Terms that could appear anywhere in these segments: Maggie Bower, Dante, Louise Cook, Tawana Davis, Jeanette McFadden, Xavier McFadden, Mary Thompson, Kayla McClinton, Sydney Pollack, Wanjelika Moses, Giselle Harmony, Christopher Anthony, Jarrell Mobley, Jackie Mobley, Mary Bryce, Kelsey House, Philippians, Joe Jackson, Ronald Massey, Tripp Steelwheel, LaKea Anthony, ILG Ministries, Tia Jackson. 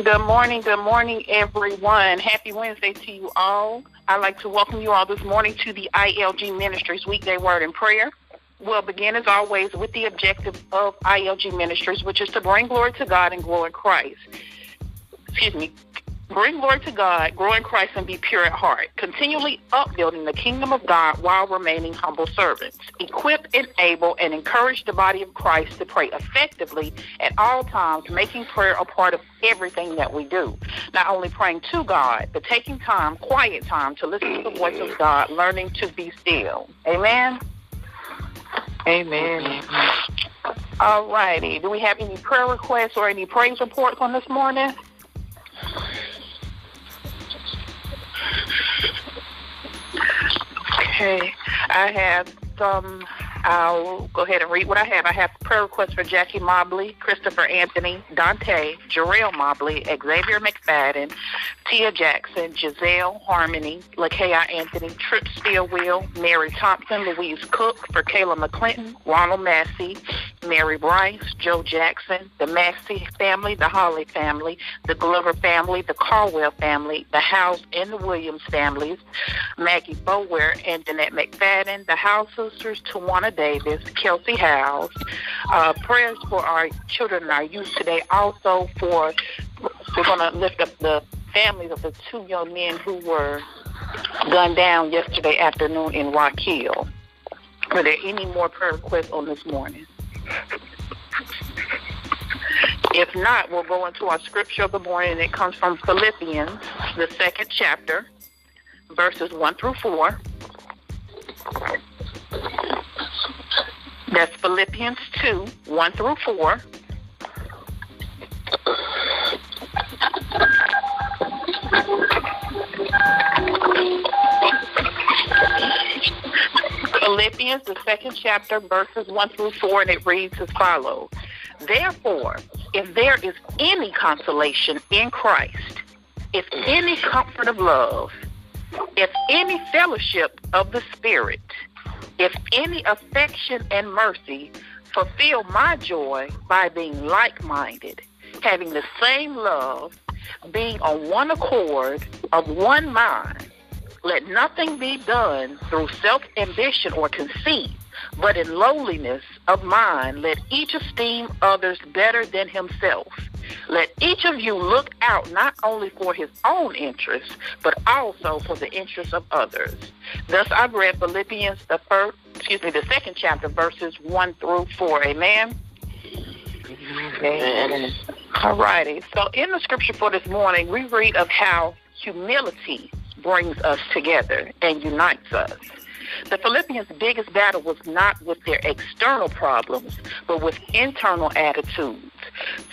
Good morning, everyone. Happy Wednesday to you all. I'd like to welcome you all this morning to the ILG Ministries Weekday Word and Prayer. We'll begin, as always, with the objective of ILG Ministries, which is to bring glory to God and grow in Christ. Bring glory to God, grow in Christ, and be pure at heart, continually upbuilding the kingdom of God while remaining humble servants. Equip, enable, and encourage the body of Christ to pray effectively at all times, making prayer a part of everything that we do. Not only praying to God, but taking time, quiet time, to listen to the voice of God, learning to be still. Amen? Amen. All righty. Do we have any prayer requests or any praise reports on this morning? Okay, I have some. I'll go ahead and read what I have. I have prayer requests for Jackie Mobley, Christopher Anthony, Dante, Jarrell Mobley, Xavier McFadden, Tia Jackson, Giselle Harmony, LaKea Anthony, Tripp Steelwheel, Mary Thompson, Louise Cook, for Kayla McClinton, Ronald Massey, Mary Bryce, Joe Jackson, the Massey family, the Holly family, the Glover family, the Caldwell family, the House and the Williams families, Maggie Bower and Jeanette McFadden, the House sisters, Tawana Davis, Kelsey House. Prayers for our children and our youth today. Also, we're going to lift up the families of the two young men who were gunned down yesterday afternoon in Rock Hill. Are there any more prayer requests on this morning? If not, we'll go into our scripture of the morning. It comes from Philippians, the 2nd chapter, verses 1-4. That's Philippians 2, 1-4. Philippians, the 2nd chapter, verses 1-4, and it reads as follows. Therefore, if there is any consolation in Christ, if any comfort of love, if any fellowship of the Spirit, if any affection and mercy, fulfill my joy by being like-minded, having the same love, being on one accord, of one mind. Let nothing be done through self-ambition or conceit, but in lowliness of mind, let each esteem others better than himself. Let each of you look out not only for his own interests, but also for the interests of others. Thus I've read Philippians the 2nd chapter, verses 1-4. Amen? Amen. All righty. So in the scripture for this morning, we read of how humility brings us together and unites us. The Philippians' biggest battle was not with their external problems, but with internal attitudes,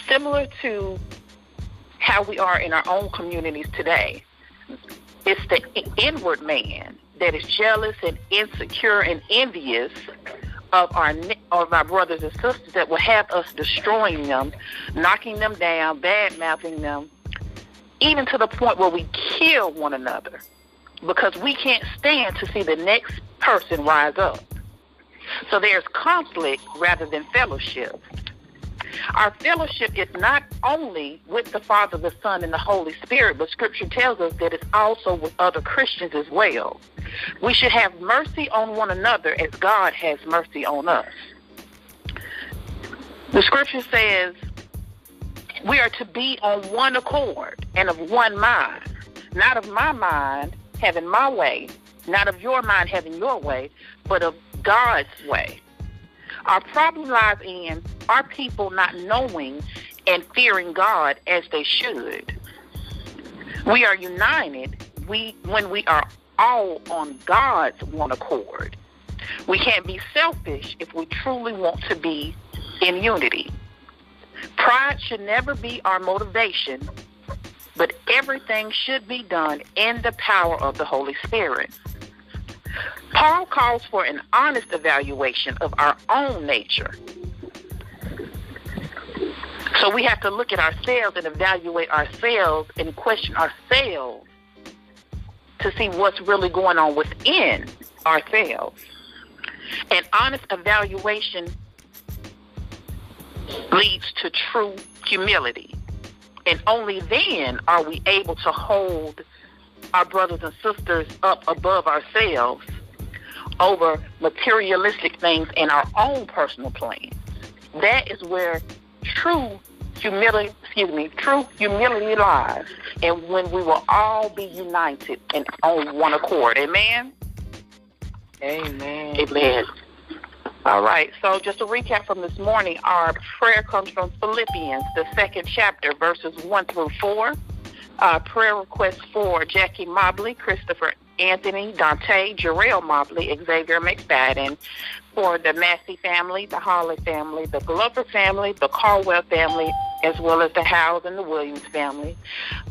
similar to how we are in our own communities today. It's the inward man that is jealous and insecure and envious of our brothers and sisters that will have us destroying them, knocking them down, bad-mouthing them, even to the point where we kill one another, because we can't stand to see the next person rise up. So there's conflict rather than fellowship. Our fellowship is not only with the Father, the Son, and the Holy Spirit, but Scripture tells us that it's also with other Christians as well. We should have mercy on one another as God has mercy on us. The Scripture says we are to be on one accord and of one mind, not of my mind having my way, not of your mind having your way, but of God's way. Our problem lies in our people not knowing and fearing God as they should. We are united when we are all on God's one accord. We can't be selfish if we truly want to be in unity. Pride should never be our motivation, but everything should be done in the power of the Holy Spirit. Paul calls for an honest evaluation of our own nature. So we have to look at ourselves and evaluate ourselves and question ourselves to see what's really going on within ourselves. An honest evaluation leads to true humility. And only then are we able to hold our brothers and sisters up above ourselves over materialistic things in our own personal plans. That is where true humility lies, and when we will all be united and on one accord. Amen? Amen. Amen. All right, so just a recap from this morning, our prayer comes from Philippians, the 2nd chapter, verses 1-4. Prayer requests for Jackie Mobley, Christopher Anthony, Dante, Jarrell Mobley, Xavier McFadden, for the Massey family, the Holly family, the Glover family, the Caldwell family, as well as the Howes and the Williams family.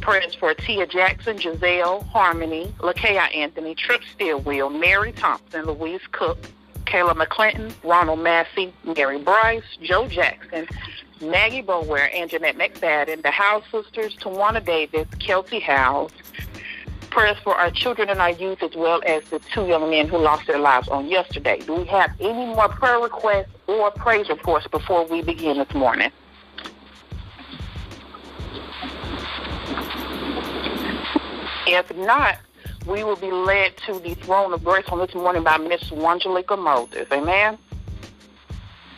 Prayers for Tia Jackson, Giselle Harmony, LaKea Anthony, Tripp Steelwheel, Mary Thompson, Louise Cook, Kayla McClinton, Ronald Massey, Mary Bryce, Joe Jackson, Maggie Bower, and Jeanette McFadden, the House sisters, Tawana Davis, Kelsey House. Prayers for our children and our youth, as well as the 2 young men who lost their lives on yesterday. Do we have any more prayer requests or praise reports before we begin this morning? If not, we will be led to the throne of grace on this morning by Miss Wanjelika Moses. Amen?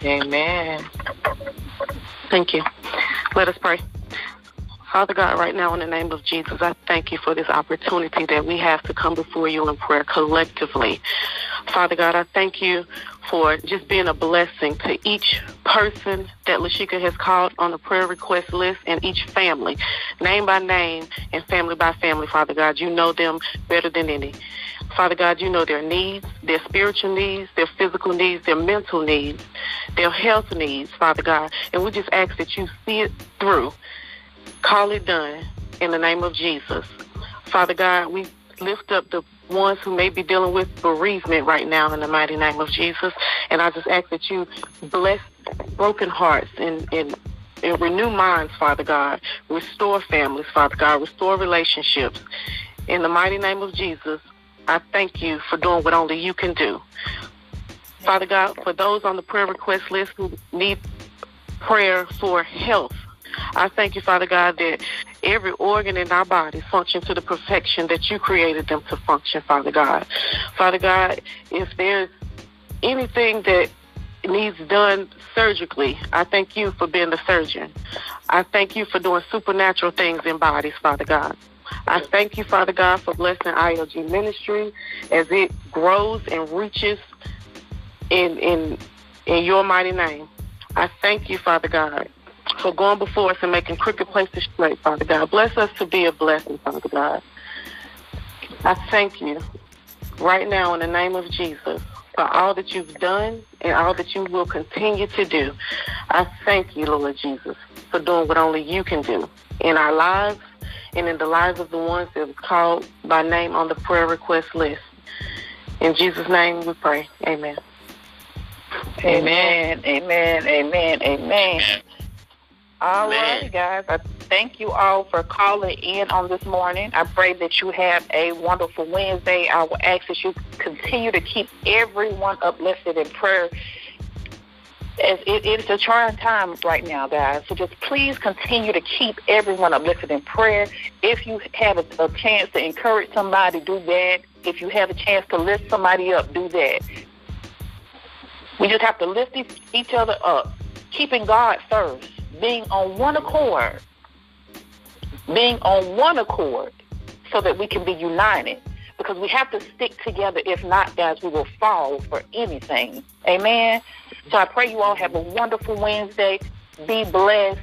Amen. Thank you. Let us pray. Father God, right now in the name of Jesus, I thank you for this opportunity that we have to come before you in prayer collectively. Father God, I thank you for just being a blessing to each person that LaShika has called on the prayer request list, and each family, name by name and family by family. Father God, you know them better than any. Father God, you know their needs, their spiritual needs, their physical needs, their mental needs, their health needs, Father God. And we just ask that you see it through. Call it done in the name of Jesus. Father God, we lift up the ones who may be dealing with bereavement right now in the mighty name of Jesus. And I just ask that you bless broken hearts and renew minds, Father God. Restore families, Father God. Restore relationships. In the mighty name of Jesus, I thank you for doing what only you can do. Father God, for those on the prayer request list who need prayer for health, I thank you, Father God, that every organ in our body functions to the perfection that you created them to function, Father God. Father God, if there's anything that needs done surgically, I thank you for being the surgeon. I thank you for doing supernatural things in bodies, Father God. I thank you, Father God, for blessing ILG Ministry as it grows and reaches in your mighty name. I thank you, Father God, for going before us and making crooked places straight, Father God. Bless us to be a blessing, Father God. I thank you right now in the name of Jesus for all that you've done and all that you will continue to do. I thank you, Lord Jesus, for doing what only you can do in our lives and in the lives of the ones that are called by name on the prayer request list. In Jesus' name we pray. Amen. Amen. Amen. Amen. Amen. All right, guys, I thank you all for calling in on this morning. I pray that you have a wonderful Wednesday. I will ask that you continue to keep everyone uplifted in prayer. As it's a trying time right now, guys, so just please continue to keep everyone uplifted in prayer. If you have a chance to encourage somebody, do that. If you have a chance to lift somebody up, do that. We just have to lift each other up, keeping God first. Being on one accord so that we can be united, because we have to stick together. If not, guys, we will fall for anything. Amen. So I pray you all have a wonderful Wednesday. Be blessed.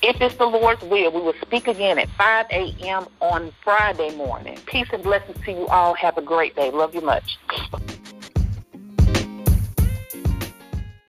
If it's the Lord's will, we will speak again at 5 a.m. on Friday morning. Peace and blessings to you all. Have a great day. Love you much.